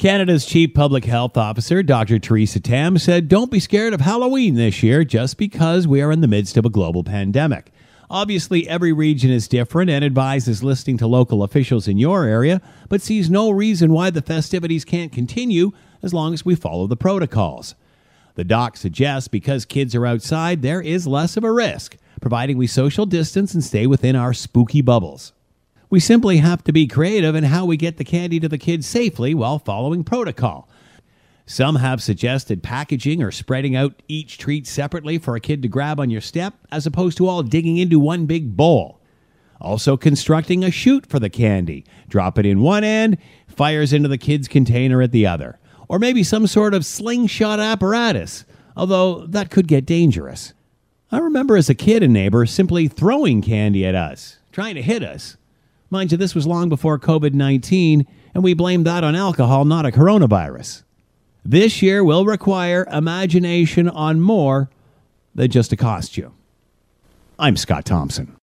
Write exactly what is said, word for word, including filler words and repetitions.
Canada's Chief Public Health Officer, Doctor Theresa Tam, said, "Don't be scared of Halloween this year just because we are in the midst of a global pandemic. Obviously, every region is different and advises listening to local officials in your area, but sees no reason why the festivities can't continue as long as we follow the protocols." The doc suggests because kids are outside, there is less of a risk, providing we social distance and stay within our spooky bubbles. "We simply have to be creative in how we get the candy to the kids safely while following protocol." Some have suggested packaging or spreading out each treat separately for a kid to grab on your step, as opposed to all digging into one big bowl. Also constructing a chute for the candy. Drop it in one end, fires into the kid's container at the other. Or maybe some sort of slingshot apparatus, although that could get dangerous. I remember as a kid a neighbor simply throwing candy at us, trying to hit us. Mind you, this was long before COVID nineteen, and we blamed that on alcohol, not a coronavirus. This year will require imagination on more than just a costume. I'm Scott Thompson.